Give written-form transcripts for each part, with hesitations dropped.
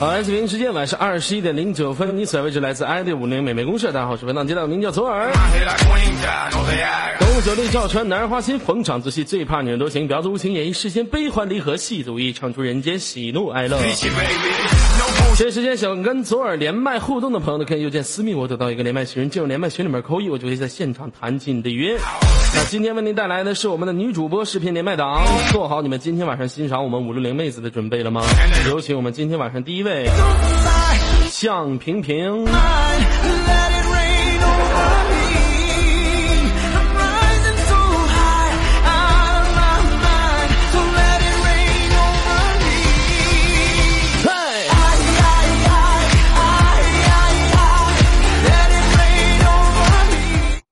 2010时间晚上21:09，你所在位置来自 ID50美美公社。大家好，我是文档街道名叫左耳。东九六赵川男儿花心，逢场作戏，最怕女人多情，婊子无情，演绎世间悲欢离合，戏足意，唱出人间喜怒哀乐。这时间想跟左耳连麦互动的朋友呢，可以右键私密我，得到一个连麦群，进入连麦群里面扣一，我就可以在现场谈起你的约。那今天为您带来的是我们的女主播视频连麦档，做好你们今天晚上欣赏我们560妹子的准备了吗？有请我们今天晚上第一位向平平。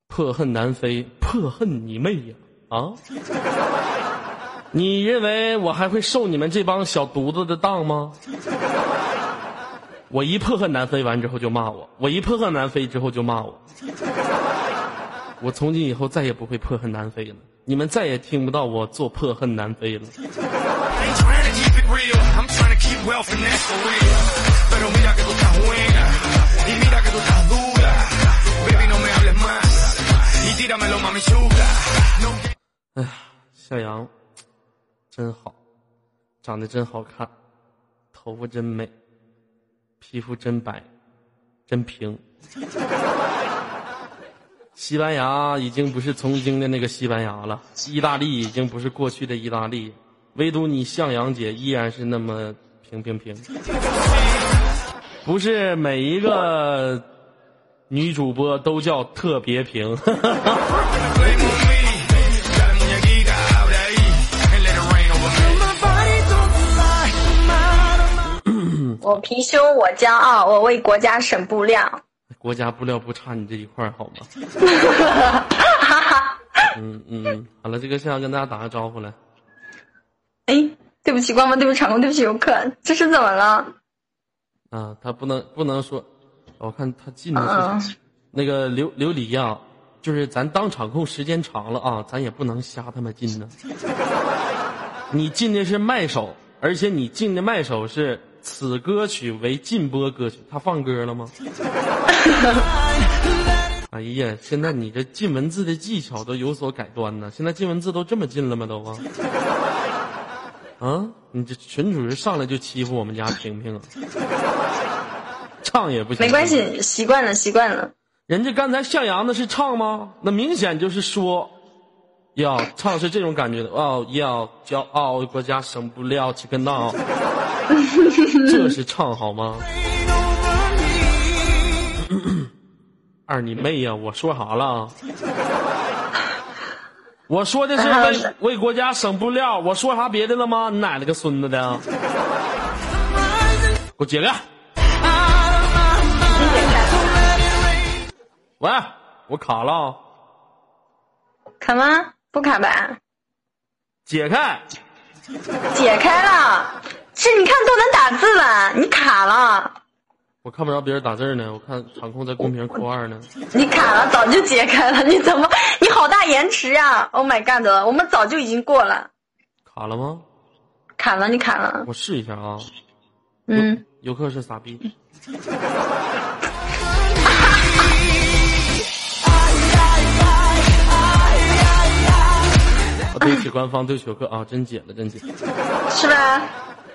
破恨南非，破恨你妹呀！啊，你认为我还会受你们这帮小犊子的当吗？我一破恨南非完之后就骂我，我一破恨南非之后就骂我，我从今以后再也不会破恨南非了，你们再也听不到我做破恨南非了。哎呀，夏阳真好，长得真好看，头发真美，皮肤真白，真平。西班牙已经不是曾经的那个西班牙了，意大利已经不是过去的意大利，唯独你向阳姐依然是那么平平平。不是每一个女主播都叫特别平。我貔貅，我骄傲，我为国家省布料。国家布料不差你这一块好吗？嗯嗯，好了，这个现在跟大家打个招呼来。哎，对不起，官方，对不起，场控，对不起，游客，这是怎么了？啊，他不能说。我看他进的是那个琉璃呀，就是咱当场控时间长了啊，咱也不能瞎他们进呢。你进的是麦手，而且你进的麦手是此歌曲为禁播歌曲，他放歌了吗？哎呀，现在你这进文字的技巧都有所改端呢，现在进文字都这么进了吗？都啊？啊，你这群主人上来就欺负我们家平平啊！唱也不行，没关系，习惯了，习惯了。人家刚才向阳的是唱吗？那明显就是说，要唱是这种感觉的哦，要骄傲，国家省不了去跟闹，这是唱好吗？二你妹呀！我说啥了？我说的是为国家省不了，我说啥别的了吗？你奶奶个孙子的！给我解开。喂，我卡了，卡吗？不卡吧？解开，解开了。是你看都能打字了，你卡了。我看不着别人打字呢，我看场控在公屏扣2呢。你卡了，早就解开了，你怎么？你好大延迟啊 ！Oh my god， 我们早就已经过了。卡了吗？卡了，你卡了。我试一下啊。嗯。游客是傻逼。对不起，官方，对不起，游客啊，真解了，真解了，是吧？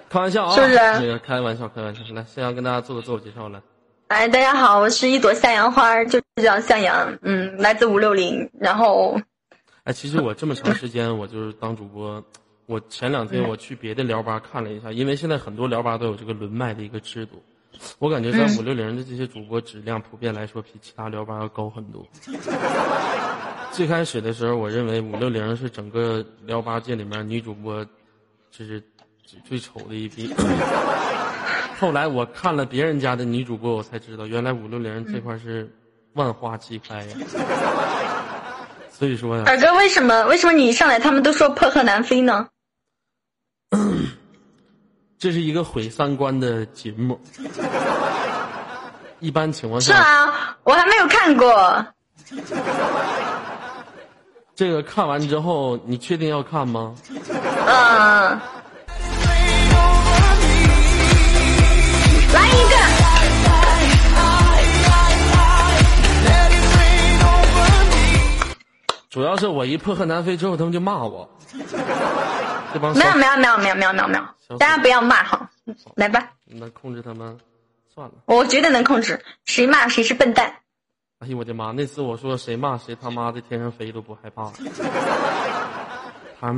开玩笑啊，是不是？开玩笑，开玩笑。来，向阳跟大家做个自我介绍来。哎，大家好，我是一朵向阳花，就叫向阳，嗯，来自560。然后，哎，其实我这么长时间，我就是当主播。我前2天我去别的聊吧看了一下，因为现在很多聊吧都有这个轮麦的一个制度。我感觉在560的这些主播质量普遍来说，比其他聊吧要高很多。最开始的时候，我认为560是整个聊吧界里面女主播，就是最丑的一批。后来我看了别人家的女主播，我才知道原来560这块是万花齐开呀。所以说呀，耳哥，为什么你一上来他们都说破壳南飞呢？这是一个毁三观的节目。一般情况下是啊，我还没有看过。这个看完之后，你确定要看吗？嗯。来一个。主要是我一破壳南飞之后，他们就骂我。没有，大家不要骂哈，来吧。能控制他们，算了。我绝对能控制，谁骂谁是笨蛋。哎呦我的妈！那次我说谁骂谁他妈的天上飞都不害怕，他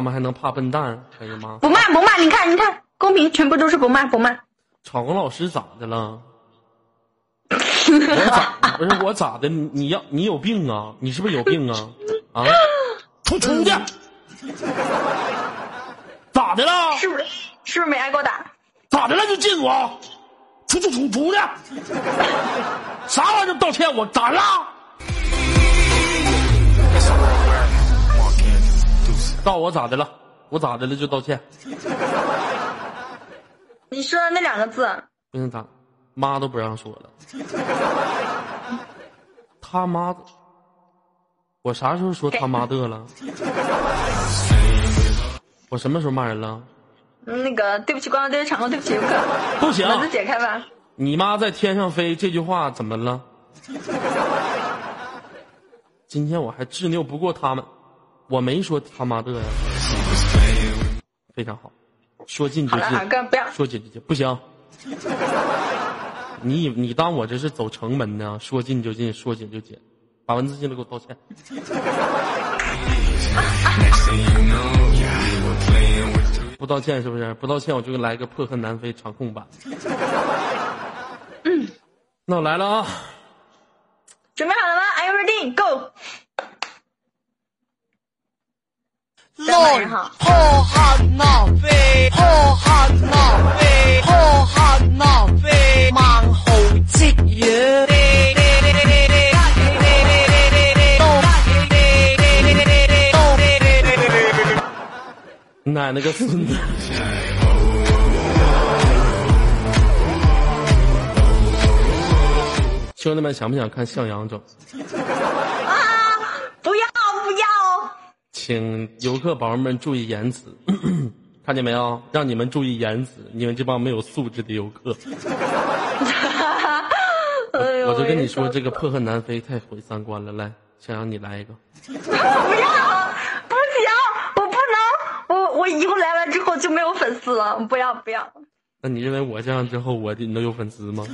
们还能怕笨蛋？哎呀妈！不骂，你看，公屏全部都是不骂。草根老师咋的了？我咋的？你有病啊？你是不是有病啊？啊！出去！咋的了？是不是没挨过打？咋的了就进我？出去！啥玩意儿？道歉我咋了？到我咋的了？我咋的了就道歉。你说的那两个字，不行，咋妈都不让说了。他妈的，我啥时候说他妈的了？我什么时候骂人了？那个对不起，关了电视场控，对不起游客。不行，门子解开吧。你妈在天上飞这句话怎么了？今天我还执拗不过他们，我没说他妈的呀。非常好，说进就进。好了，哥，不要说进就进，不行。你当我这是走城门呢？说进就进，说紧就紧，把文字进来给我道歉。不道歉是不是？不道歉我就来个破壳南飞场控版。嗯，那我来了啊！准备好了吗 ？Are you ready? Go！ 破壳南飞，漫豪夕陽。奶奶个孙子！兄弟们，想不想看向阳整？啊！不要！请游客宝宝们注意言辞，看见没有？让你们注意言辞，你们这帮没有素质的游客。我就跟你说，这个破壳南飞太毁三观了。来，向阳，你来一个。不要！我以后来了之后就没有粉丝了，不要。那你认为我这样之后你都有粉丝吗？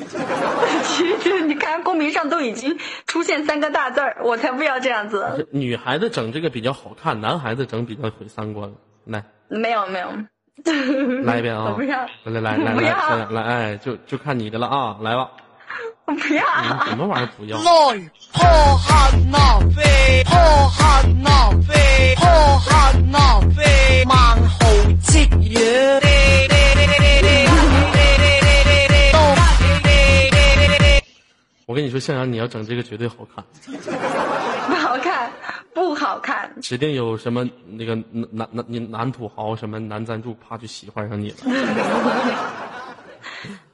其实你看公屏上都已经出现3个大字儿，我才不要这样子。女孩子整这个比较好看，男孩子整比较毁三观。来，没有，来一遍啊！我不要，来，哎，就看你的了啊！来吧，我不要，什么玩意儿不要？破壳南飞。漫豪夕陽，我跟你说，向阳，你要整这个绝对好看。不好看，指定有什么那个男土豪什么男赞助，怕就喜欢上你了。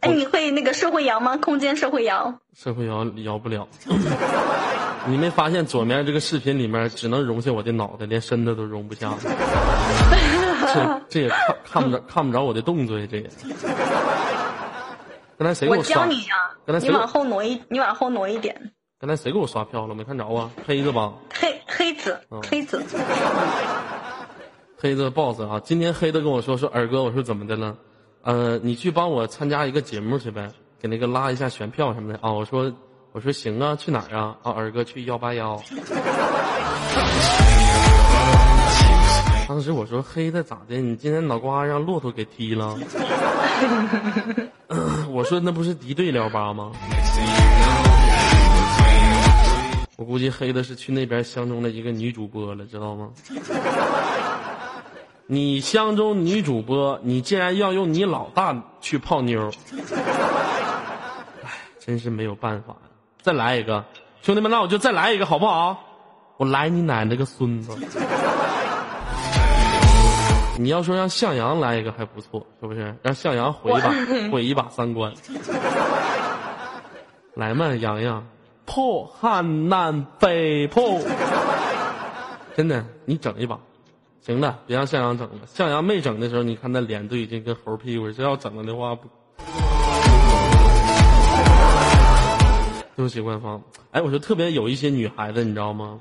哎，你会那个社会摇吗？空间社会摇？社会摇摇不了。你没发现左面这个视频里面只能容下我的脑袋，连身子都容不下。这也看不着我的动作，这也。刚才谁给我刷？我教你啊！你往后挪一点。刚才谁给我刷票了？没看着啊？黑子吧？黑子。黑子 boss 啊！今天黑子跟我说耳哥，我说怎么的了？你去帮我参加一个节目去呗，给那个拉一下选票什么的啊。我说行啊，去哪儿啊？啊，耳哥去181。当时我说黑的咋的？你今天脑瓜让骆驼给踢了？我说那不是敌对聊吧吗？我估计黑的是去那边相中了一个女主播了，知道吗？你相中女主播，你竟然要用你老大去泡妞，哎，真是没有办法。再来一个，兄弟们，那我就再来一个好不好？我来你奶奶个孙子！你要说让向阳来一个还不错，是不是？让向阳毁一把三观。来嘛，洋洋，破汉南北破，真的，你整一把。行了，别让向阳整了。向阳没整的时候，你看那脸都已经跟猴屁股。这要整了的话，对不起官方。哎，我说特别有一些女孩子，你知道吗？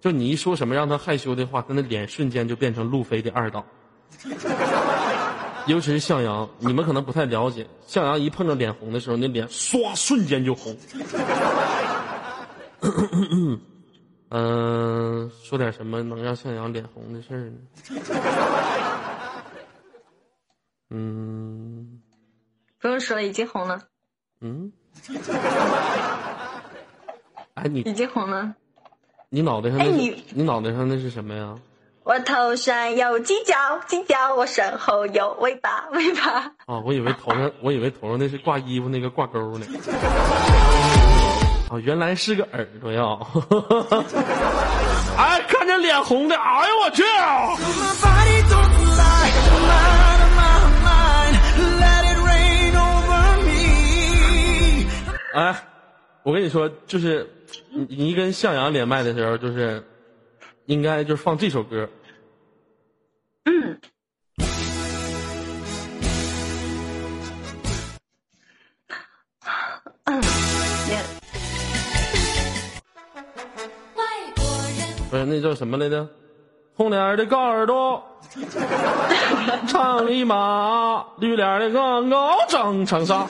就你一说什么让她害羞的话，她那脸瞬间就变成路飞的二档。尤其是向阳，你们可能不太了解，向阳一碰到脸红的时候，那脸唰瞬间就红。说点什么能让向阳脸红的事儿呢？不用说了，已经红了。哎，你已经红了。你脑袋上那是、哎、你脑袋上那是什么呀？我头上有犄角，犄角我身后有尾巴，尾巴。啊，我以为头上那是挂衣服那个挂钩呢。哦，原来是个耳朵呀！哎，看着脸红的，哎呦我去！哎，我跟你说，就是你跟向阳连麦的时候，就是应该就是放这首歌。不是那叫什么来着？红脸的高耳朵，唱里马；绿脸的刚高整长沙。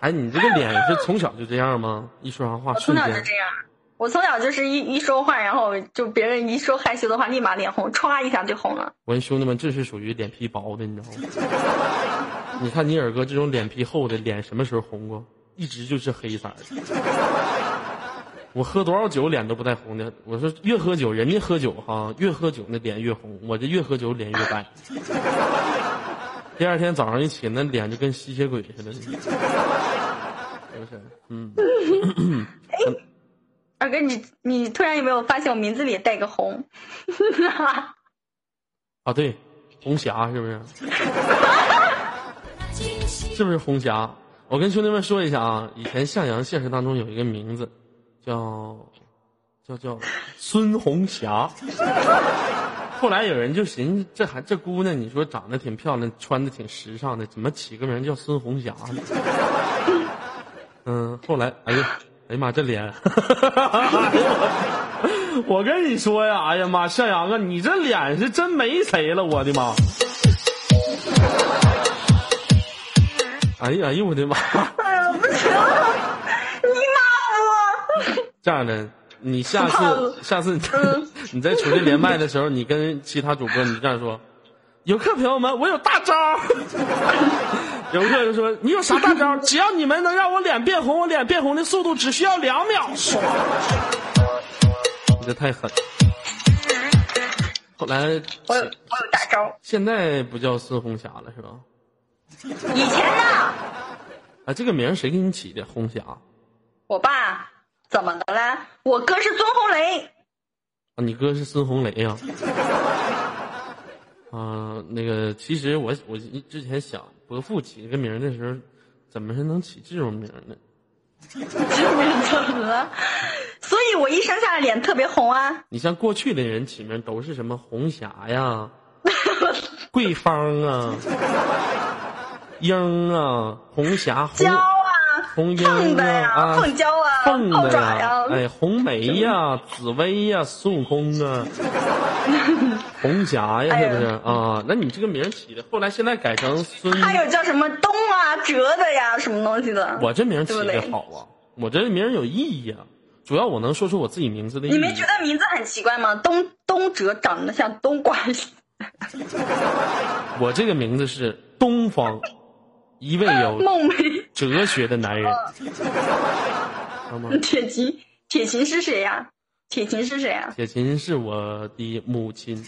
哎，你这个脸是从小就这样吗？一说上话瞬间。我从小就这样，我从小就是一说话，然后就别人一说害羞的话，立马脸红，歘一下就红了。我跟兄弟们，这是属于脸皮薄的，你知道吗？你看你耳哥这种脸皮厚的脸，什么时候红过？一直就是黑色的。我喝多少酒脸都不带红的，我说越喝酒，人家喝酒哈，越喝酒那脸越红，我这越喝酒脸越白。第二天早上一起，那脸就跟吸血鬼似的，是不是？二哥，你突然有没有发现我名字里带个红？啊，对，红霞是不是？是不是红霞？我跟兄弟们说一下啊，以前向阳现实当中有一个名字。叫孙红霞，后来有人就寻思，这姑娘，你说长得挺漂亮，穿的挺时尚的，怎么起个名叫孙红霞呢？后来，哎呀妈，这脸，我跟你说呀，哎呀妈，向阳啊，你这脸是真没谁了，我的妈！哎呀，我的妈！哎呀，不行了。这样的，你下次你在出去连麦的时候，你跟其他主播你这样说，游客朋友们，我有大招。游客就说你有啥大招？只要你们能让我脸变红，我脸变红的速度只需要2秒。你这太狠。后来我有大招。现在不叫孙红霞了是吧？以前呢？啊，这个名谁给你起的？红霞？我爸。怎么的啦？我哥是孙红雷。啊，你哥是孙红雷呀？啊，那个，其实我之前想伯父起这个名的时候，怎么是能起这种名呢？这名怎么了？所以我一生下来脸特别红啊。你像过去的人起名都是什么红霞呀、桂芳啊、英啊、红霞、红英啊、凤娇啊。凤的呀，哎，红梅呀，紫薇呀，孙悟空啊，红霞呀，是不是啊？那你这个名起的，后来现在改成孙。还有叫什么东啊、折的呀，什么东西的？我这名起的好啊，我这名有意义啊，主要我能说出我自己名字的意义。你没觉得名字很奇怪吗？东哲长得像冬瓜。我这个名字是东方，一位有哲学的男人。铁琴是谁呀？铁琴是我的母亲。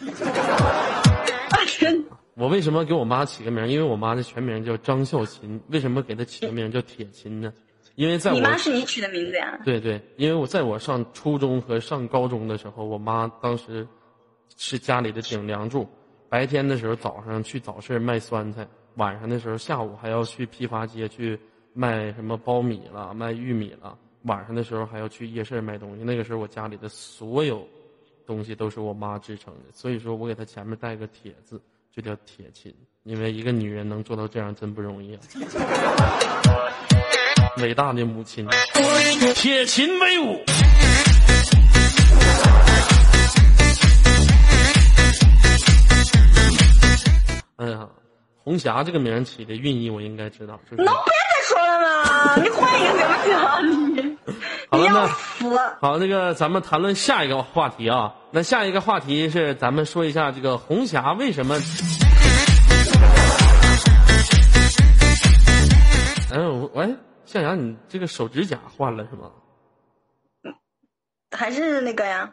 我为什么给我妈起个名？因为我妈的全名叫张孝琴。为什么给她起个名叫铁琴呢？因为在我，你妈是你取的名字呀？对对，因为我在我上初中和上高中的时候，我妈当时是家里的顶梁柱。白天的时候早上去早市卖酸菜，晚上的时候下午还要去批发街去卖什么苞米了、卖玉米了，晚上的时候还要去夜市卖东西。那个时候我家里的所有东西都是我妈支撑的，所以说我给她前面带个铁字，就叫铁琴。因为一个女人能做到这样真不容易啊！伟大的母亲，铁琴威武。哎呀，红霞这个名起的寓意我应该知道。能别再说了吗？你换一个名字，你要死。好，那个咱们谈论下一个话题啊。那下一个话题是咱们说一下这个红霞为什么。喂，向阳，你这个手指甲换了是吗？还是那个呀？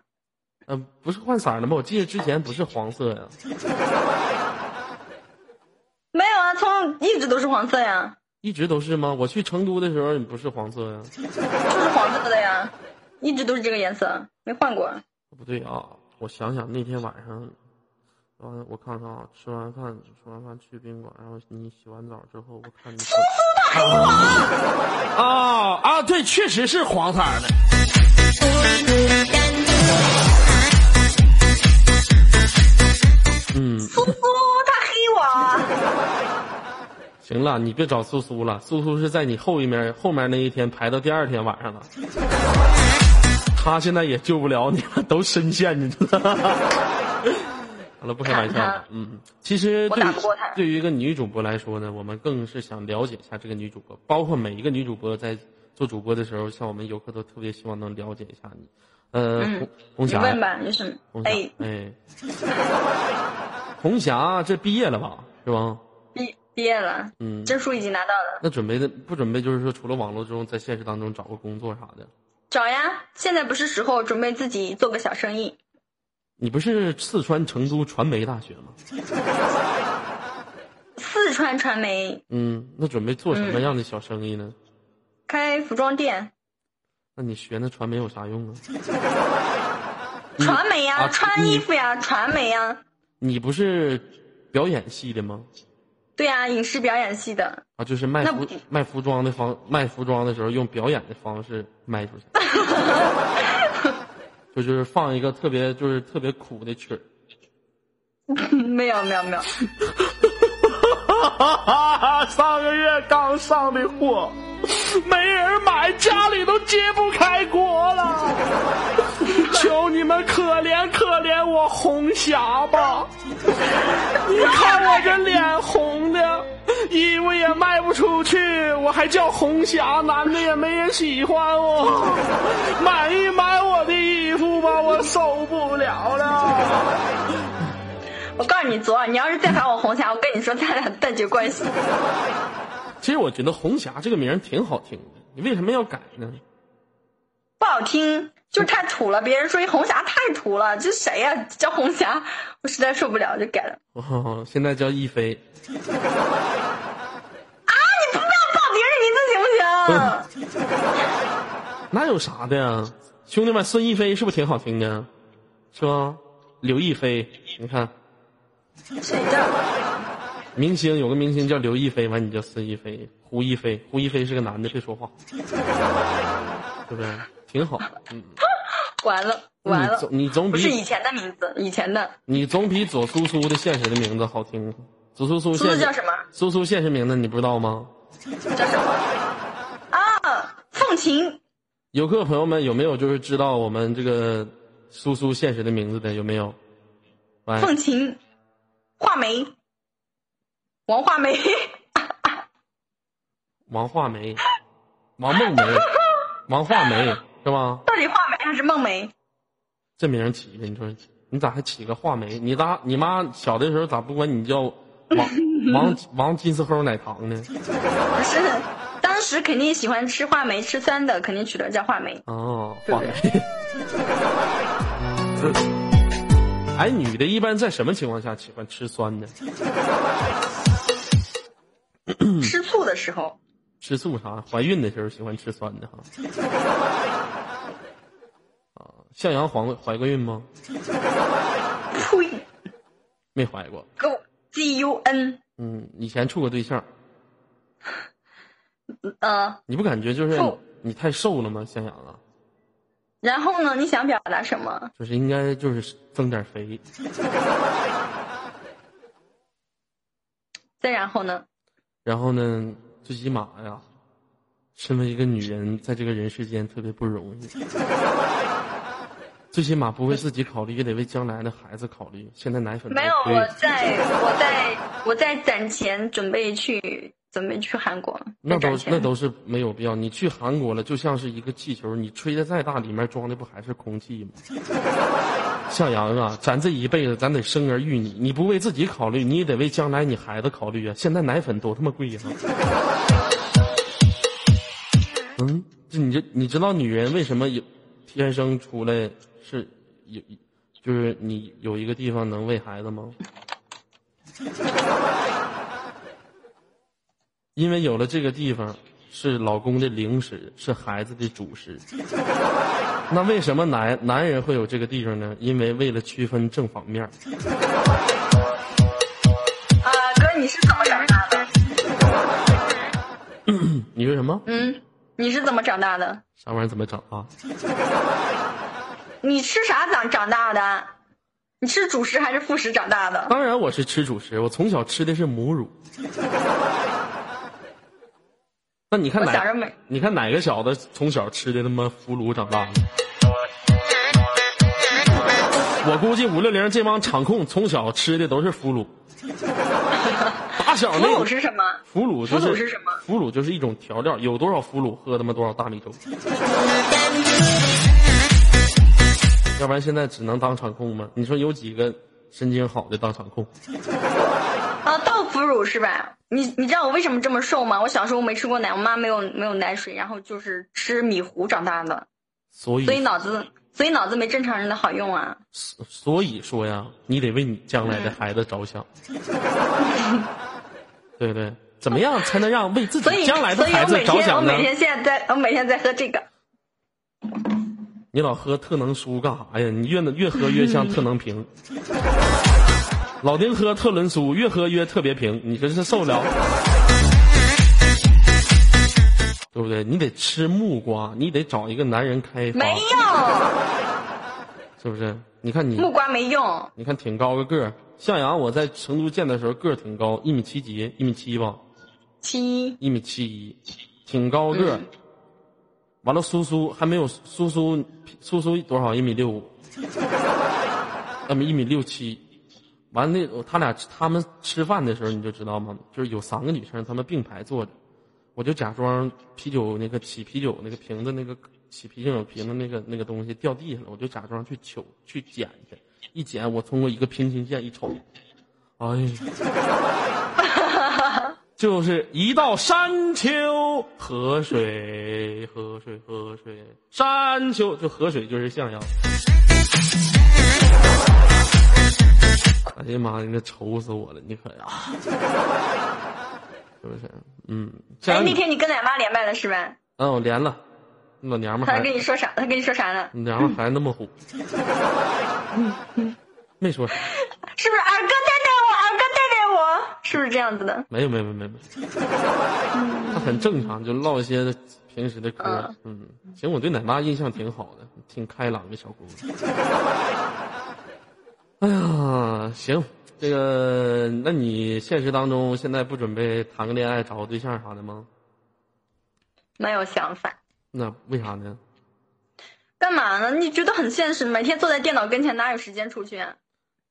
不是换色了吗？我记得之前不是黄色呀。没有啊，从一直都是黄色呀。一直都是吗？我去成都的时候你不是黄色呀？就是黄色的呀，一直都是这个颜色，没换过。不对啊，我想想那天晚上。我看看啊，吃完饭去宾馆，然后你洗完澡之后，我看你。苏苏的黑黄。哦啊，对，确实是黄色的。嗯。苏苏的黑黄。行了，你别找苏苏了，苏苏是在你后面那一天排到第二天晚上了。他现在也救不了你了，都深陷你知道吗？好了，不开玩笑了。嗯，其实对于一个女主播来说呢，我们更是想了解一下这个女主播，包括每一个女主播在做主播的时候，像我们游客都特别希望能了解一下你。红霞，你问吧，有什么？哎，红霞这毕业了吧？是吧？毕业了，嗯，证书已经拿到了。那准备就是说，除了网络中，在现实当中找个工作啥的？找呀，现在不是时候，准备自己做个小生意。你不是四川成都传媒大学吗？四川传媒。嗯，那准备做什么样的小生意呢？开服装店。那你学那传媒有啥用啊？传媒呀，穿衣服呀，传媒呀。你不是表演系的吗？对呀，影视表演系的。啊，就是卖服装的时候用表演的方式卖出去。就是放一个特别苦的曲儿。没有。上个月刚上的货，没人买，家里都揭不开锅了。求你们可怜可怜我红霞吧！你看我这脸红的，衣服也卖不出去，我还叫红霞，男的也没人喜欢我。买一买我的衣服吧，我受不了了。我告诉你，昨晚你要是再喊我红霞，我跟你说咱俩断绝关系。其实我觉得红霞这个名挺好听的，你为什么要改呢？不好听，就是太土了。别人说一红霞太土了，这谁呀叫红霞？我实在受不了，就改了。哦，现在叫一菲。啊！你不要报别人名字行不行？那有啥的呀？兄弟们，孙一菲是不是挺好听的？是吧？刘亦菲，你看。谁叫明星？有个明星叫刘亦菲，完你叫孙亦菲、胡亦菲。胡亦菲是个男的，会说话，对不对？挺好。嗯，完了，你总比不是以前的名字，以前的你总比左苏苏的现实的名字好听。左苏苏现实叫什么？苏苏现实名字你不知道吗？叫什么？啊，凤琴。游客朋友们有没有就是知道我们这个苏苏现实的名字的有没有？凤琴。画眉，王画眉，王画眉，王梦梅，王画眉是吧？到底画眉还是梦梅？这名起的，你说你咋还起个画眉？你妈小的时候咋不管你叫王金丝猴奶糖呢？不是，当时肯定喜欢吃画眉，吃酸的，肯定取了叫画眉。哦，画眉。哎，女的一般在什么情况下喜欢吃酸呢？吃醋的时候。吃醋啥？怀孕的时候喜欢吃酸的哈。啊，向阳怀过孕吗？呸，没怀过。G U N。嗯，以前处过对象。你不感觉就是你太瘦了吗，向阳啊？然后呢？你想表达什么？就是应该就是增点肥。再然后呢？然后呢？最起码呀，身为一个女人，在这个人世间特别不容易。最起码不为自己考虑，也得为将来的孩子考虑。现在奶粉没有，我在攒钱，准备去韩国。那都是没有必要。你去韩国了，就像是一个气球，你吹的再大，里面装的不还是空气吗？向阳啊，咱这一辈子，咱得生儿育女。你不为自己考虑，你也得为将来你孩子考虑啊！现在奶粉多他妈贵呀！嗯，你知道女人为什么有天生出来？是有，就是你有一个地方能喂孩子吗？因为有了这个地方，是老公的零食，是孩子的主食。那为什么男人会有这个地方呢？因为为了区分正反面。啊，哥，你是怎么长大的？你是什么？嗯，你是怎么长大的？啥玩意儿？怎么长啊？你吃啥长大的？你吃主食还是副食长大的？当然我是吃主食，我从小吃的是母乳。那你看哪个小子从小吃的他妈俘虏长大的？我估计560这帮场控从小吃的都是俘虏。打小那俘虏是什么？俘虏是什么？俘虏就是一种调料，有多少俘虏喝他妈多少大米粥。要不然现在只能当场控吗？你说有几个神经好的当场控？啊，豆腐乳是吧？你知道我为什么这么瘦吗？我小时候没吃过奶，我妈没有奶水，然后就是吃米糊长大的，所以脑子没正常人的好用啊。所以说呀，你得为你将来的孩子着想，对不对？怎么样才能让为自己将来的孩子着想呢？我每天在喝这个。你老喝特能舒干啥呀？你越喝越像特能平。老丁喝特仑苏，越喝越特别平，你真是受不了，对不对？你得吃木瓜，你得找一个男人开发，没用，是不是？你看你木瓜没用，你看挺高个儿，向阳我在成都见的时候个儿挺高，1米7一，挺高个儿。完了，苏还没有苏多少？1米65，那么1米67。完了，他们吃饭的时候你就知道吗？就是有3个女生，她们并排坐着，我就假装啤酒瓶子那个东西掉地上了，我就假装去捡去，一捡我通过一个平行线一瞅，哎，就是一道山丘，河水，山丘就河水就是向阳。哎呀妈，你这愁死我了！你可呀，是不是？嗯。哎，那天你跟奶妈连麦了是吧？嗯，我连了。老娘们还。她跟你说啥呢？娘们还那么虎。没说啥。是不是二哥带带我？是不是这样子的？没有。他很正常，就唠一些平时的嗑。嗯，行，我对奶妈印象挺好的，挺开朗的小姑娘。哎呀，行，这个，那你现实当中现在不准备谈个恋爱、找个对象啥的吗？没有想法。那为啥呢？干嘛呢？你觉得很现实，每天坐在电脑跟前，哪有时间出去啊？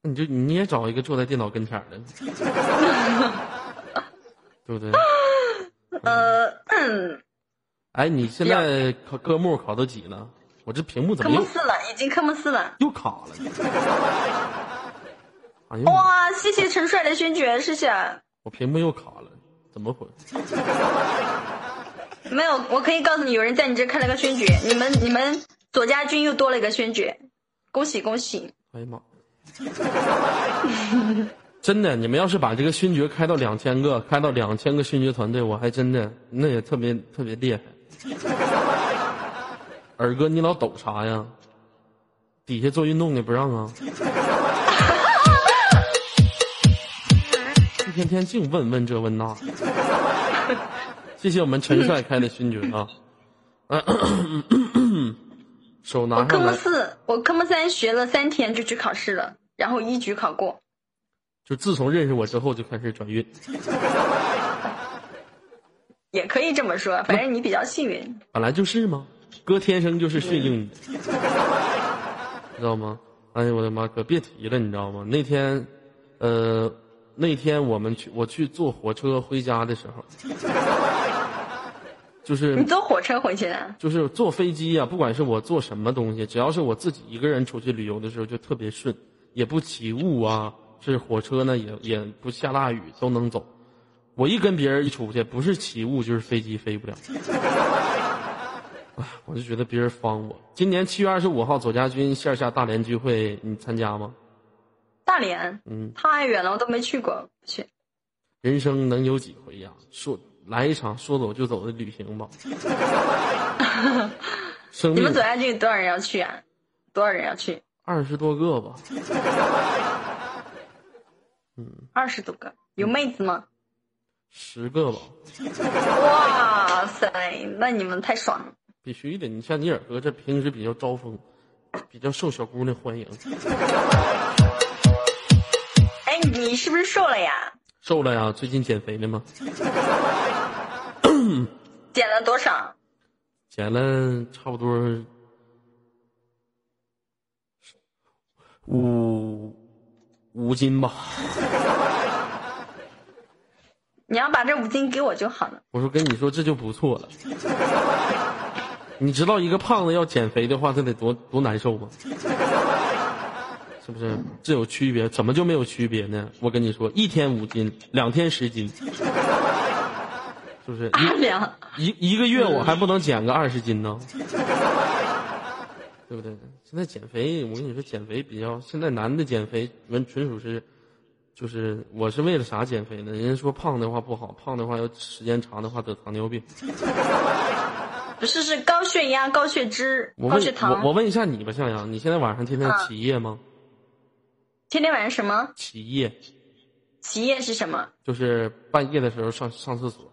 那你也找一个坐在电脑跟前的，对不对？哎，你现在考科目考到几了？我这屏幕怎么科目4了？已经科目4了，又卡了。哎、哇！谢谢陈帅的勋爵，谢谢。我屏幕又卡了，怎么回事？没有，我可以告诉你，有人在你这开了个勋爵，你们左家军又多了一个勋爵，恭喜恭喜！哎呀妈！真的，你们要是把这个勋爵开到2000个，开到2000个勋爵团队，我还真的那也特别厉害。耳哥，你老抖啥呀？底下做运动也不让啊！一天天净问这问那。谢谢我们陈帅开的勋爵啊！手拿上来。我科目3学了3天就去考试了，然后一举考过。就自从认识我之后就开始转运。也可以这么说，反正你比较幸运。本来就是吗？哥天生就是驯应你，你知道吗？哎呀，我的妈，可别提了，你知道吗？那天我去坐火车回家的时候，就是你坐火车回去的，就是坐飞机啊，不管是我坐什么东西，只要是我自己一个人出去旅游的时候，就特别顺，也不起雾啊，是火车呢也不下大雨，都能走。我一跟别人一出去，不是起雾就是飞机飞不了。我就觉得别人方我。今年7月25号左家军线下大连聚会，你参加吗？大连，太远了，我都没去过。去，人生能有几回呀？说来一场说走就走的旅行吧。你们左家军多少人要去啊？多少人要去？20多个吧。20多个，有妹子吗？10个吧。哇塞，那你们太爽了。必须的，你像你耳哥这平时比较招风，比较受小姑娘欢迎。哎，你是不是瘦了呀？瘦了呀，最近减肥了吗？减了多少？减了差不多5斤吧。你要把这5斤给我就好了。我说跟你说这就不错了。你知道一个胖子要减肥的话，他得多难受吗？是不是？这有区别，怎么就没有区别呢？我跟你说，1天5斤，2天10斤，是不是？一个月我还不能减个20斤呢，对不对？现在减肥，我跟你说，减肥比较现在男的减肥，纯属是，就是我是为了啥减肥呢？人家说胖的话不好，胖的话要时间长的话得糖尿病。不是，是高血压、高血脂、高血糖。我问一下你吧，向阳，你现在晚上天天起夜吗？天天晚上什么？起夜。起夜是什么？就是半夜的时候上厕所。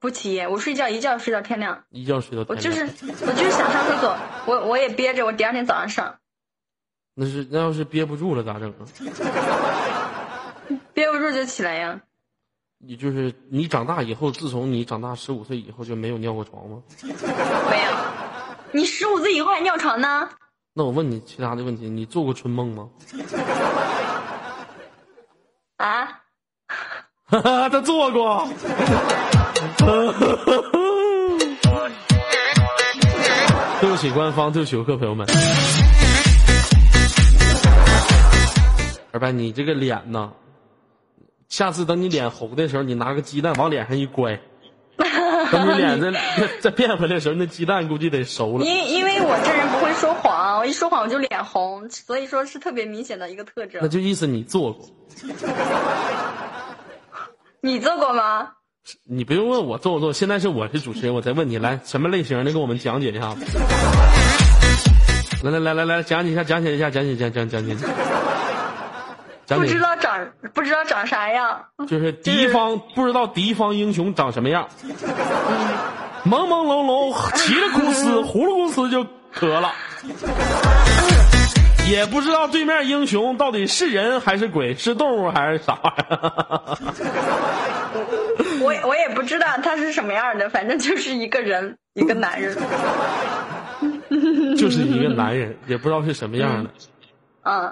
不起夜，我睡觉一觉睡到天亮。一觉睡到天亮。我就是想上厕所，我也憋着，我第2天早上上。那要是憋不住了咋整啊？憋不住就起来呀。你长大以后，自从你长大15岁以后就没有尿过床吗？没有。你15岁以后还尿床呢？那我问你其他的问题，你做过春梦吗？啊？哈哈，他做过。对不起官方，对不起游客朋友们。二白，你这个脸呢？下次等你脸红的时候，你拿个鸡蛋往脸上一乖，等你脸再变回来的时候，那鸡蛋估计得熟了。因为我这人不会说谎，我一说谎我就脸红，所以说是特别明显的一个特征。那就意思你做过。你做过吗？你不用问我做不做，现在是我是主持人，我再问你，来什么类型的，给我们讲解一下吧。来，讲解一下。不知道长啥样，就是不知道敌方英雄长什么样，朦朦胧胧骑着公司葫芦公司就咳了，也不知道对面英雄到底是人还是鬼，是动物还是啥玩意儿。我也不知道他是什么样的，反正就是一个人，一个男人，就是一个男人，也不知道是什么样的。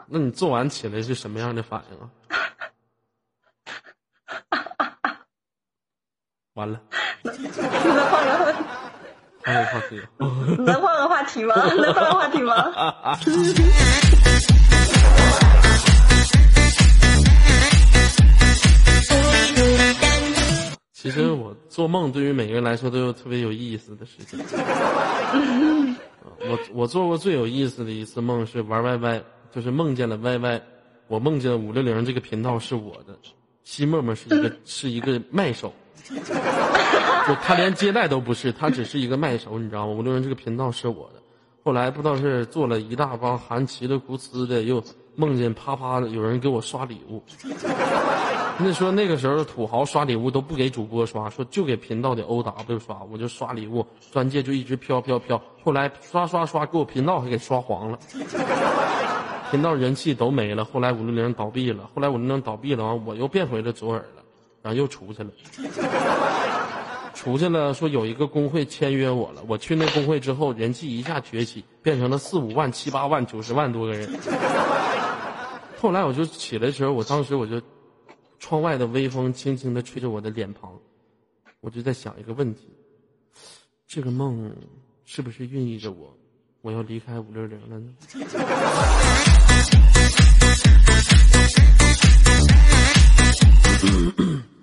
那你做完起来是什么样的反应啊？完了，能换个话题吗？其实我做梦对于每个人来说都有特别有意思的事情。我做过最有意思的一次梦是玩歪歪。就是梦见了 YY， 我梦见560这个频道是我的，西沫沫是一个卖手，就他连接待都不是，他只是一个卖手，你知道吗？560这个频道是我的。后来不知道是做了一大帮韩奇的古斯的，又梦见啪啪的有人给我刷礼物。那说那个时候土豪刷礼物都不给主播刷，说就给频道的 OW 刷，我就刷礼物，钻戒就一直飘飘飘。后来刷刷刷给我频道还给刷黄了，频道人气都没了。后来560倒闭了，我又变回了左耳了，然后又出去了。出去了，说有一个工会签约我了，我去那工会之后人气一下崛起，变成了4、5万、7、8万、90万多个人。后来我就起来的时候，我当时我就窗外的微风轻轻地吹着我的脸庞，我就在想一个问题，这个梦是不是孕育着我要离开560了呢？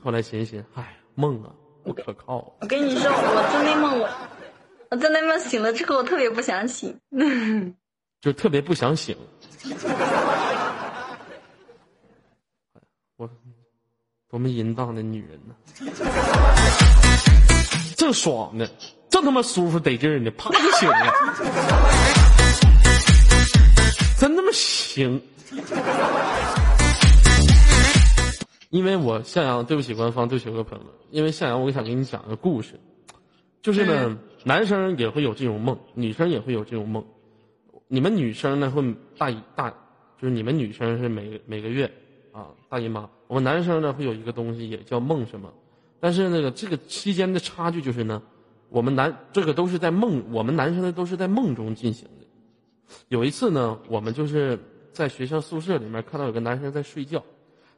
后来想一想，哎，梦啊不可靠。我跟你说，我做那梦，我在那梦醒了之后，我特别不想醒，就特别不想醒。我多么淫荡的女人呢、啊！正爽呢，正他妈舒服得劲呢，啪就醒了，真他妈行。因为我向阳，对不起官方，对不起各位朋友们，因为向阳，我想给你讲个故事，就是呢、男生也会有这种梦，女生也会有这种梦。你们女生呢会就是你们女生是每个月啊大姨妈，我们男生呢会有一个东西也叫梦什么，但是那个这个期间的差距就是呢，我们男生的都是在梦中进行的。有一次呢，我们就是在学校宿舍里面看到有个男生在睡觉。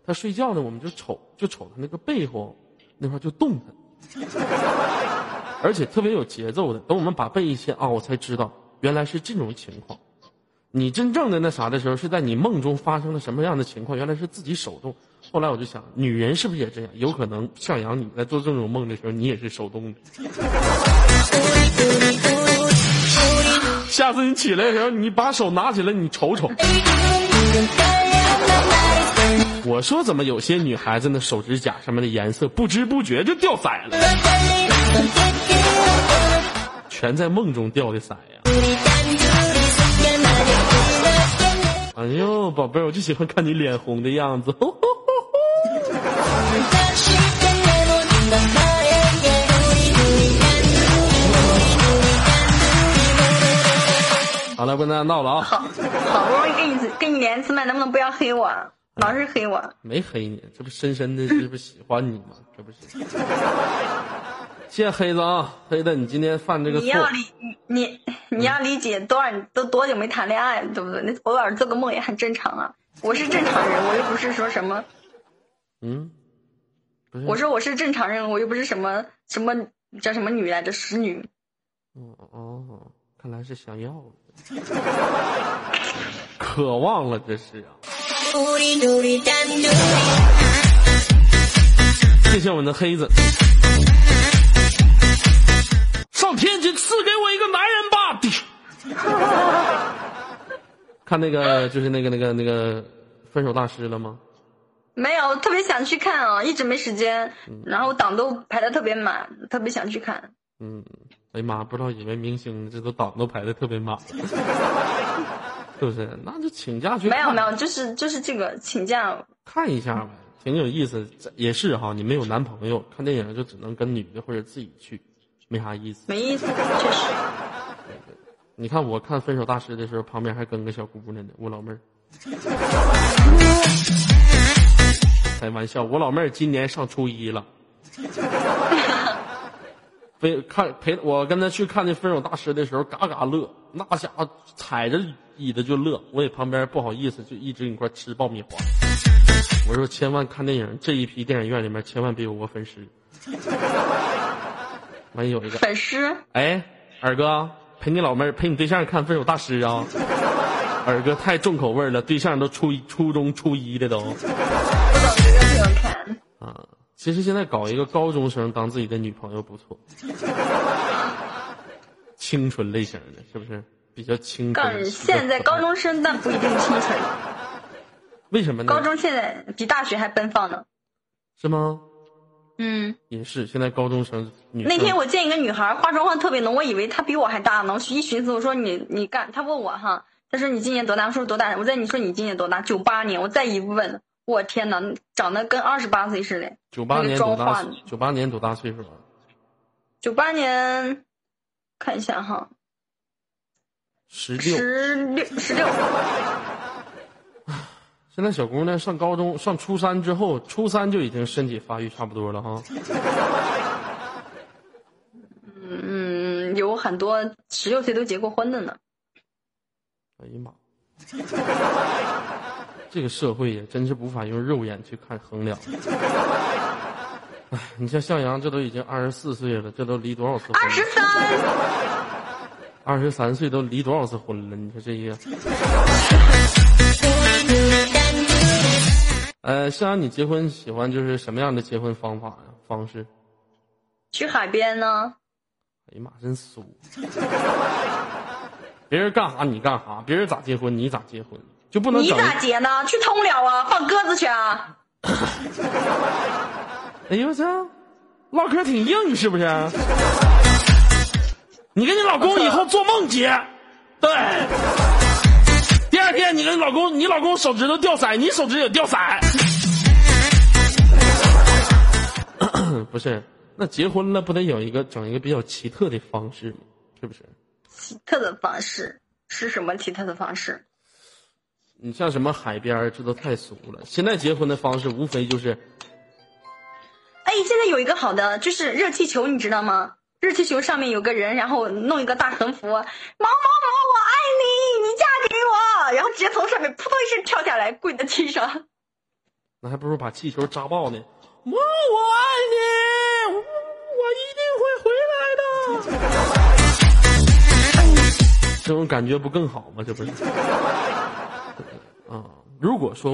他睡觉呢，我们就瞅他那个背后那块就动他，而且特别有节奏的。等我们把背一掀啊，我才知道原来是这种情况。你真正的那啥的时候，是在你梦中发生了什么样的情况？原来是自己手动。后来我就想，女人是不是也这样？有可能向阳你在做这种梦的时候，你也是手动的。下次你起来的时候，你把手拿起来，你瞅瞅。我说怎么有些女孩子那手指甲上面的颜色不知不觉就掉色了，全在梦中掉的色呀！哎呦，宝贝儿，我就喜欢看你脸红的样子。呵呵呵呵好了，不跟大家闹了啊！好不容易跟你连一次麦，能不能不要黑我？老是黑我，没黑你，这不深深的，这不喜欢你吗？这不是。谢谢黑子啊，黑子，你今天犯这个错，你要理解，多久没谈恋爱，对不对？那偶尔做个梦也很正常啊。我是正常人，我又不是说什么。我说我是正常人，我又不是什么叫什么女来着，石女。哦，看来是想要的，渴望了，这是啊。谢谢我们的黑子，上天去赐给我一个男人吧！看那个就是那个分手大师了吗？没有，特别想去看啊、哦，一直没时间，然后档都排的特别满，特别想去看。哎妈，不知道以为明星这都档都排的特别满。是不是？那就请假去看。没有，就是这个请假看一下呗，挺有意思。也是哈，你没有男朋友，看电影就只能跟女的或者自己去，没啥意思。没意思，确实。对，你看我看《分手大师》的时候，旁边还跟个小姑娘呢，我老妹儿。开玩笑，我老妹儿今年上初一了。我跟他去看那分手大师的时候，嘎嘎乐，那家伙踩着椅子就乐，我也旁边不好意思，就一直一块吃爆米花。我说千万看电影，这一批电影院里面千万别有我粉丝。完有一个粉丝，哎，二哥陪你老妹儿陪你对象看分手大师啊！二哥太重口味了，对象都初中初一的都。我老觉得挺好看啊。其实现在搞一个高中生当自己的女朋友不错，清纯类型的，是不是？比较清楚。告诉你，现在高中生但不一定清楚。为什么呢？高中现在比大学还奔放呢。是吗？嗯，也是。现在高中生女生，那天我见一个女孩化妆化特别浓，我以为她比我还大呢。我一寻思，我说你干？她问我哈，她说你今年多大？我说多大？我再你说你今年多大？98年。我再一问，我天哪，长得跟28岁似的。98年多大？98年多大岁数啊？98年，看一下哈，16。现在小姑娘上高中，上初三之后，初三就已经身体发育差不多了哈。嗯，有很多16岁都结过婚的呢。哎呀妈！这个社会也真是无法用肉眼去看衡量。哎，你像向阳，这都已经24岁了，这都离多少次婚？23。23岁都离多少次婚了？你说这一个。向阳，你结婚喜欢就是什么样的结婚方法呀？方式？去海边呢。哎呀妈，真俗！别人干啥你干啥，别人咋结婚你咋结婚，就不能你咋结呢？去通辽啊，放鸽子去啊！哎呦我操，唠嗑挺硬是不是？你跟你老公以后做梦结，对。第二天你跟老公，你老公手指头掉色，你手指也掉色。不是，那结婚了不得有一个整一个比较奇特的方式吗？是不是？奇特的方式是什么？奇特的方式？你像什么海边，这都太俗了。现在结婚的方式无非就是，哎，现在有一个好的就是热气球，你知道吗？热气球上面有个人，然后弄一个大横幅，某某某，我爱你，你嫁给我，然后直接从上面扑通一声跳下来，跪在地上。那还不如把气球扎爆呢。妈，我爱你，我一定会回来的。这种感觉不更好吗？这不是？啊，如果说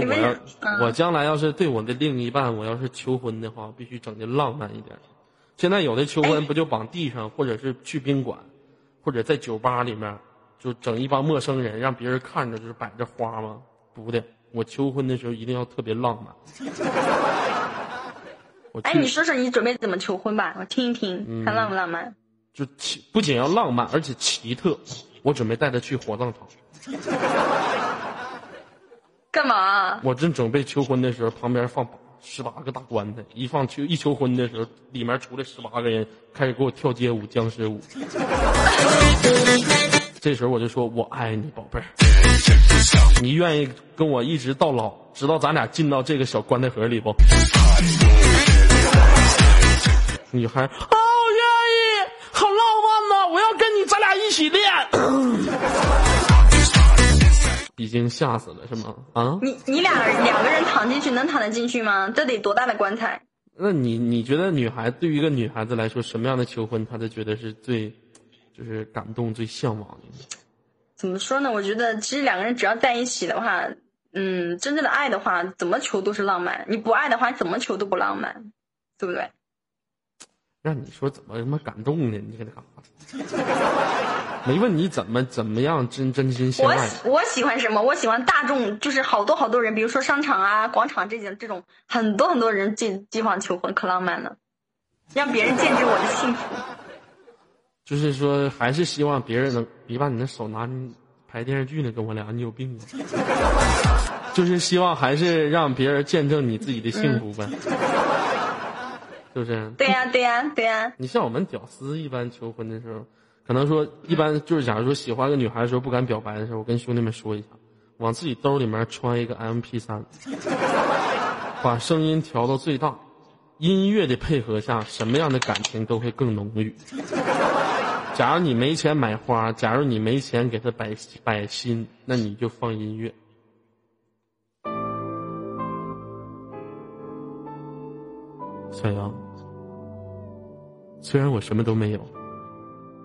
我将来要是对我的另一半，我要是求婚的话，必须整的浪漫一点。现在有的求婚不就绑地上，或者是去宾馆，或者在酒吧里面，就整一帮陌生人，让别人看着就是摆着花吗？不的，我求婚的时候一定要特别浪漫。哎，你说说你准备怎么求婚吧，我听一听，看浪不浪漫。就不仅要浪漫，而且奇特。我准备带他去火葬场。干嘛？我正准备求婚的时候，旁边放18个大棺材，一求婚的时候，里面出来18个人，开始给我跳街舞、僵尸舞。这时候我就说：“我爱你，宝贝儿，你愿意跟我一直到老，直到咱俩进到这个小棺材盒里不？”女孩，哦，我愿意，好浪漫呐、啊！我要跟你，咱俩一起练。已经吓死了是吗？啊，你两个人躺进去能躺得进去吗？这得多大的棺材？那你觉得对于一个女孩子来说，什么样的求婚她就觉得是最就是感动最向往的？怎么说呢？我觉得其实两个人只要在一起的话，真正的爱的话，怎么求都是浪漫。你不爱的话，怎么求都不浪漫，对不对？让你说怎么他妈感动呢？你给他干嘛？没问你怎么样真心相爱。我喜欢什么？我喜欢大众，就是好多人，比如说商场啊、广场这种很多人进地方求婚，可浪漫了，让别人见证我的幸福。就是说，还是希望别人能别把你的手拿你拍电视剧呢，跟我俩，你有病吧？就是希望还是让别人见证你自己的幸福呗。是不是？对呀。你像我们屌丝一般求婚的时候。可能说，一般就是假如说喜欢一个女孩的时候不敢表白的时候，我跟兄弟们说一下，往自己兜里面穿一个 MP3， 把声音调到最大，音乐的配合下，什么样的感情都会更浓郁。假如你没钱买花，假如你没钱给她摆心，那你就放音乐。小杨，虽然我什么都没有。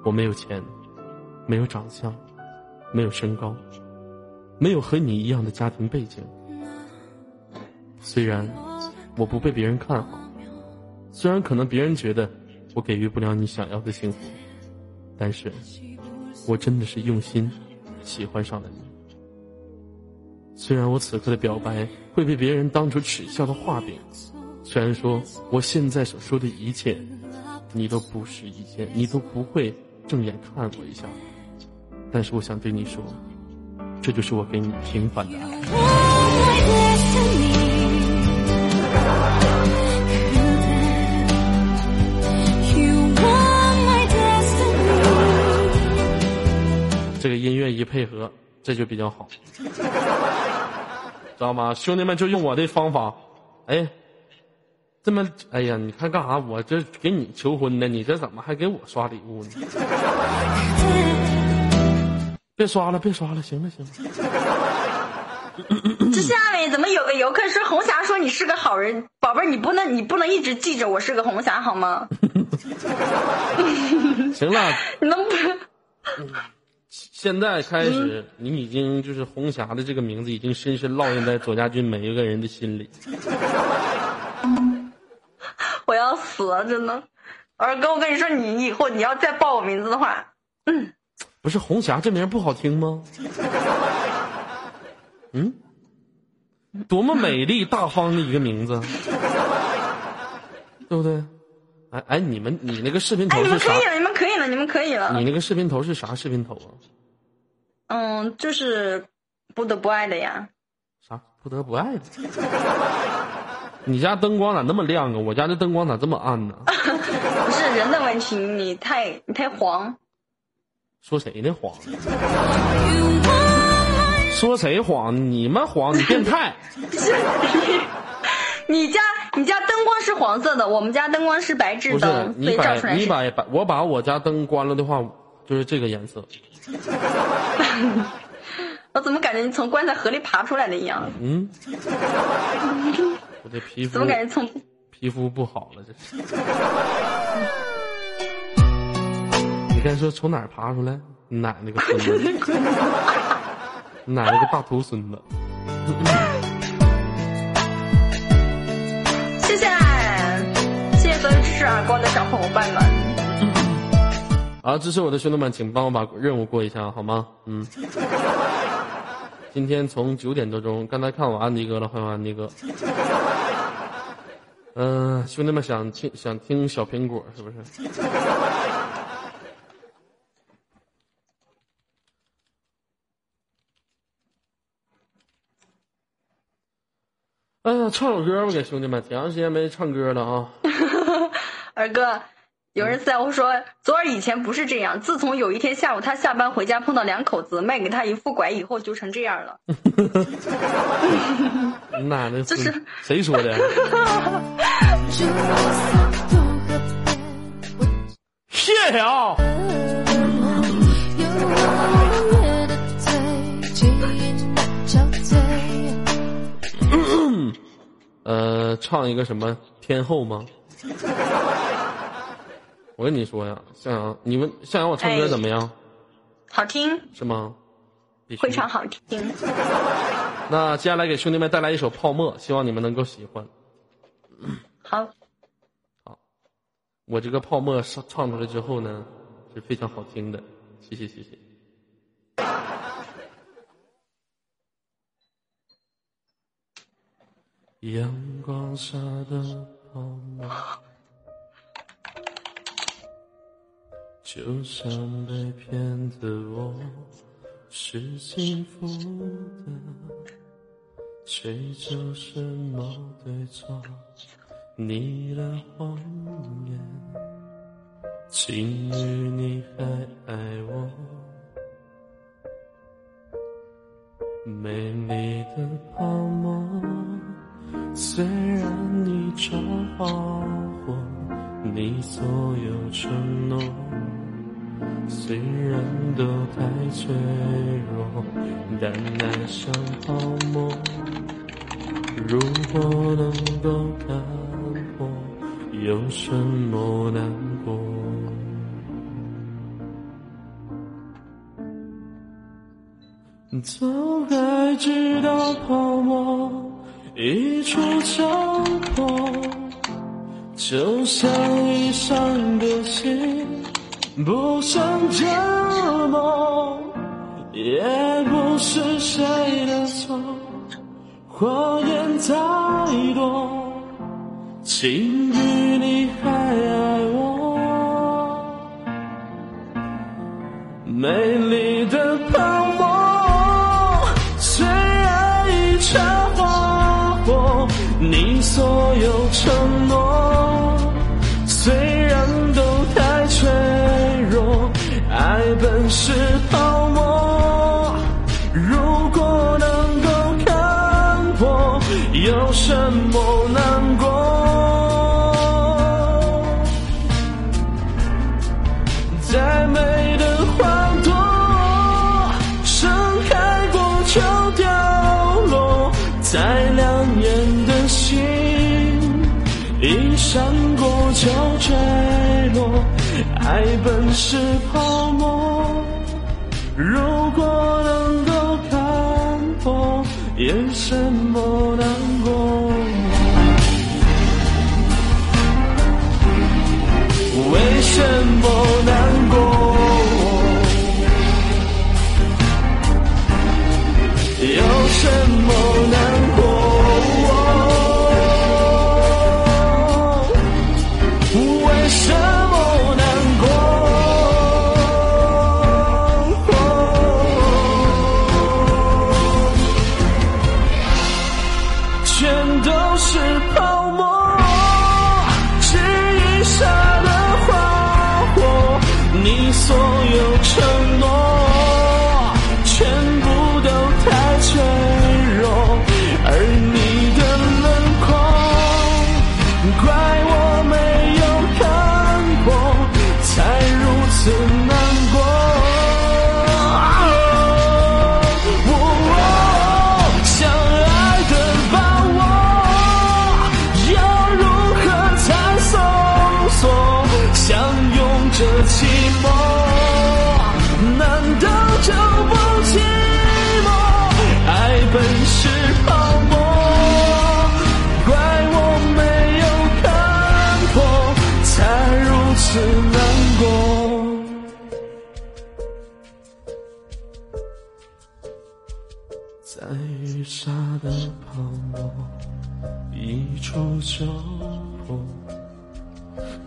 我没有钱，没有长相，没有身高，没有和你一样的家庭背景。虽然我不被别人看好，虽然可能别人觉得我给予不了你想要的幸福，但是我真的是用心喜欢上了你。虽然我此刻的表白会被别人当成耻笑的画饼，虽然说我现在所说的一切你都不是一切，你都不会正眼看我一下，但是我想对你说，这就是我给你平凡的爱。这个音乐一配合，这就比较好，知道吗？兄弟们就用我的方法，哎，这么，哎呀，你看干啥？我这给你求婚呢，你这怎么还给我刷礼物呢？别刷了，别刷了，行了，行了。这下面怎么有个游客说红霞说你是个好人，宝贝儿，你不能一直记着我是个红霞好吗？行了，你能不？现在开始，你已经就是红霞的这个名字已经深深烙印在左家军每一个人的心里。我要死了，真的！二哥，我跟你说，你以后你要再报我名字的话，不是红霞这名不好听吗？嗯，多么美丽大方的一个名字，对不对？哎，你那个视频头是啥？你们可以了。你那个视频头是啥视频头啊？就是不得不爱的呀。啥不得不爱的？你家灯光咋那么亮啊？我家这灯光咋这么暗呢？不是人的问题，你太黄。说谁呢黄？说谁黄？你们黄，你变态。你家灯光是黄色的，我们家灯光是白炽灯，所以照出来是。我把我家灯关了的话，就是这个颜色。我怎么感觉你从棺材盒里爬出来的一样？嗯，我这皮肤怎么感觉从皮肤不好了？这是。你该说从哪儿爬出来？奶奶个孙子！奶奶个大头孙子！耳光的小伙伴们，啊，支持我的兄弟们，请帮我把任务过一下好吗？今天从9点多钟，刚才看我安迪哥了，欢迎安迪哥。兄弟们想听小苹果是不是？哎呀，唱首歌吧，给兄弟们，挺长时间没唱歌了啊。二哥，有人在乎说，左耳以前不是这样，自从有一天下午他下班回家碰到两口子卖给他一副拐以后就成这样了。那这是谁说的？谢谢啊！唱一个什么天后吗？我跟你说呀，向阳，你们向阳，我唱歌怎么样？哎，好听是吗？非常好听。那接下来给兄弟们带来一首《泡沫》，希望你们能够喜欢。好，我这个《泡沫》唱出来之后呢，是非常好听的。谢谢。阳光下的泡沫，就像被骗的我，是幸福的，谁就是某对错，你的谎言，今日你还爱我，美丽的泡沫。虽然你常花火，你所有承诺，虽然都太脆弱，但爱像泡沫，如果能够看破，有什么难过？总该知道泡沫一触就破，就像一伤的心，不想折磨，也不是谁的错，谎言太多，请与你还爱我。美丽的泡沫，虽然已成花火，你所有承诺虽然都太脆弱，爱本是泡沫，如果能够看破，有什么难过？再美的花朵，盛开过就掉落，再亮眼的星，一闪过就坠落，爱本是泡沫，如果能够看破，有什么难过？为什么难过？有什么难过？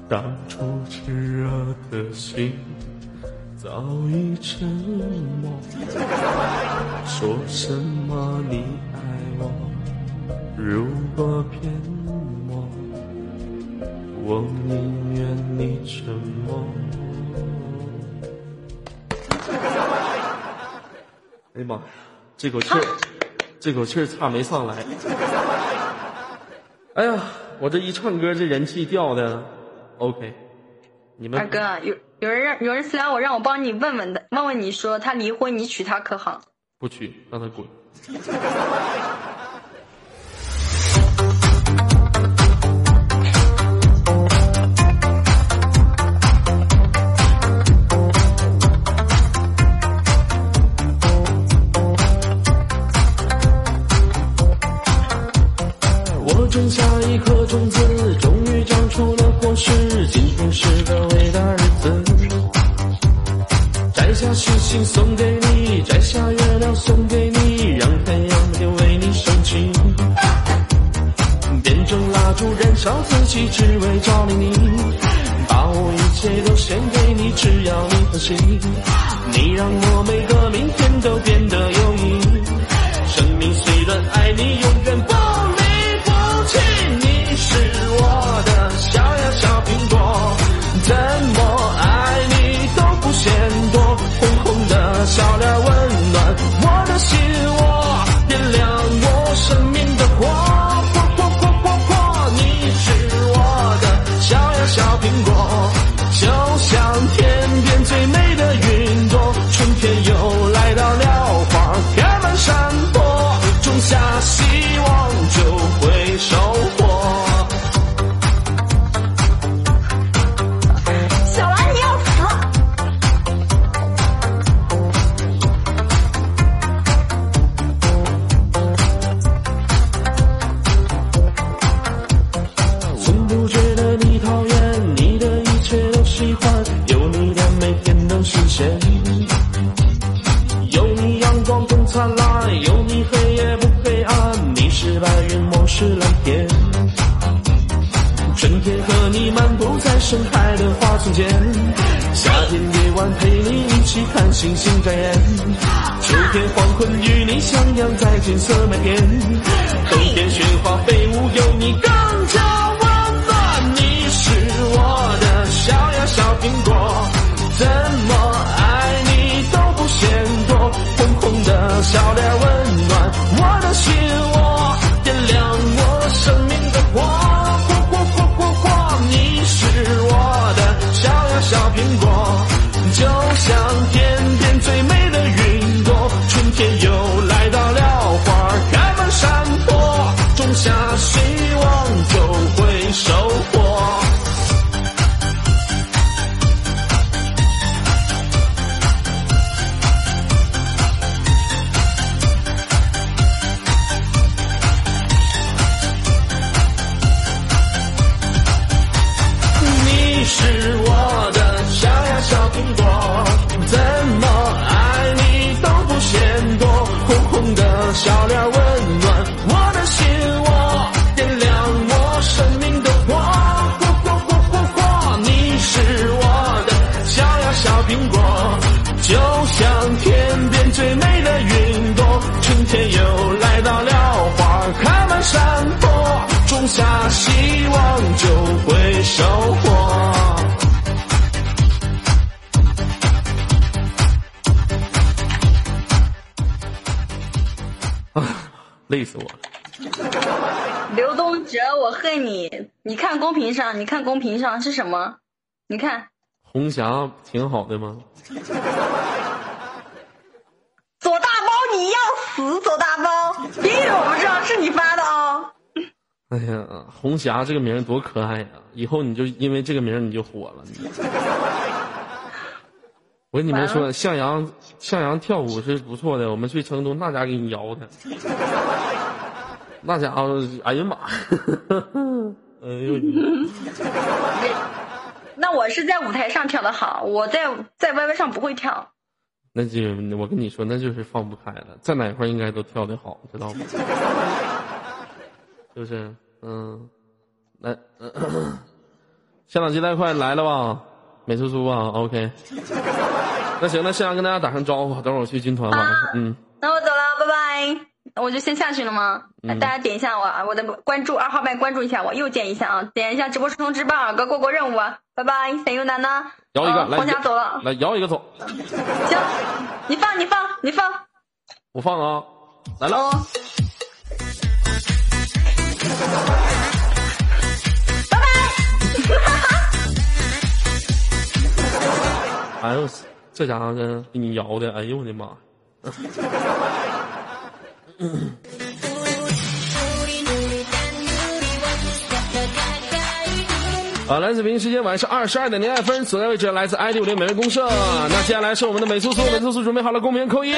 当初炽热的心早已沉默，说什么你爱我，如果骗我，我宁愿你沉默。哎妈呀，这口气差没上来。哎呀，我这一唱歌，这人气掉的。OK， 你们二哥有人私聊我，让我帮你问问你说他离婚，你娶他可好？不娶，让他滚。我种下一颗种子，终于长出了果实。今天是个伟大日子，摘下星星送给你，摘下月亮送给你，让太阳也为你升起。变成蜡烛燃烧自己，只为照亮你。把我一切都献给你，只要你欢喜。你让我每个明天都变得有意义。生命虽然爱你，永远不离。你是我的小呀小苹果，怎么爱你都不嫌多，红红的小脸温暖我的心窝，点亮我生命的火，火火火火火。你是我的小呀小苹果，就像天边最美的云朵，春天又来到了，花开满山坡，种下希望。春天和你漫步在盛开的花丛间，夏天夜晚陪你一起看星星眨眼，秋天黄昏与你徜徉在金色麦田，冬天雪花飞舞有你更加温暖。你是我的小呀小苹果，怎么爱你都不嫌多，红红的小脸温暖我的心窝，点亮我生命的火。小苹果就像天边最美的云朵，春天又来到了，花开满山坡，种下希望就会收获。你是我的小苹果，怎么爱你都不嫌多，红红的小脸温暖我的心窝，点亮我生命的火，火火火火火。你是我的小呀小苹果，就像天边最美的云朵，春天又来到了，花开满山坡，种下希望就会收获。累死我了。刘东哲，我恨你。你看公屏上，是什么？你看红霞挺好的吗？左大包，你要死！左大包，别以为我不知道是你发的哦。哎呀，红霞这个名多可爱呀、啊！以后你就因为这个名你就火了。我跟你们说，向阳跳舞是不错的，我们去成都那家给你摇的，那家伙，哎呀妈，哎呦！那我是在舞台上跳的好，我在歪歪上不会跳。那就我跟你说，那就是放不开了，在哪块应该都跳得好，知道吗？就是嗯，来，香港接待快来了吧？美叔叔啊 ，OK。那行，那向阳跟大家打声招呼，等会儿我去军团吧。啊、嗯，那我走了，拜拜。我就先下去了吗？嗯、大家点一下我，我的关注二号麦，关注一下我，右键一下啊，点一下直播通知，帮二哥过过任务啊，拜拜。谁有楠楠？摇一个，来，红霞走了，来摇一个走。行，你放，我放啊，来了。拜拜。哎呦，这家伙给你摇的，哎呦我的妈！啊，来自北京时间晚上22:02，所在位置来自 ID50 每日公社。那接下来是我们的美苏苏，准备好了，公屏扣一。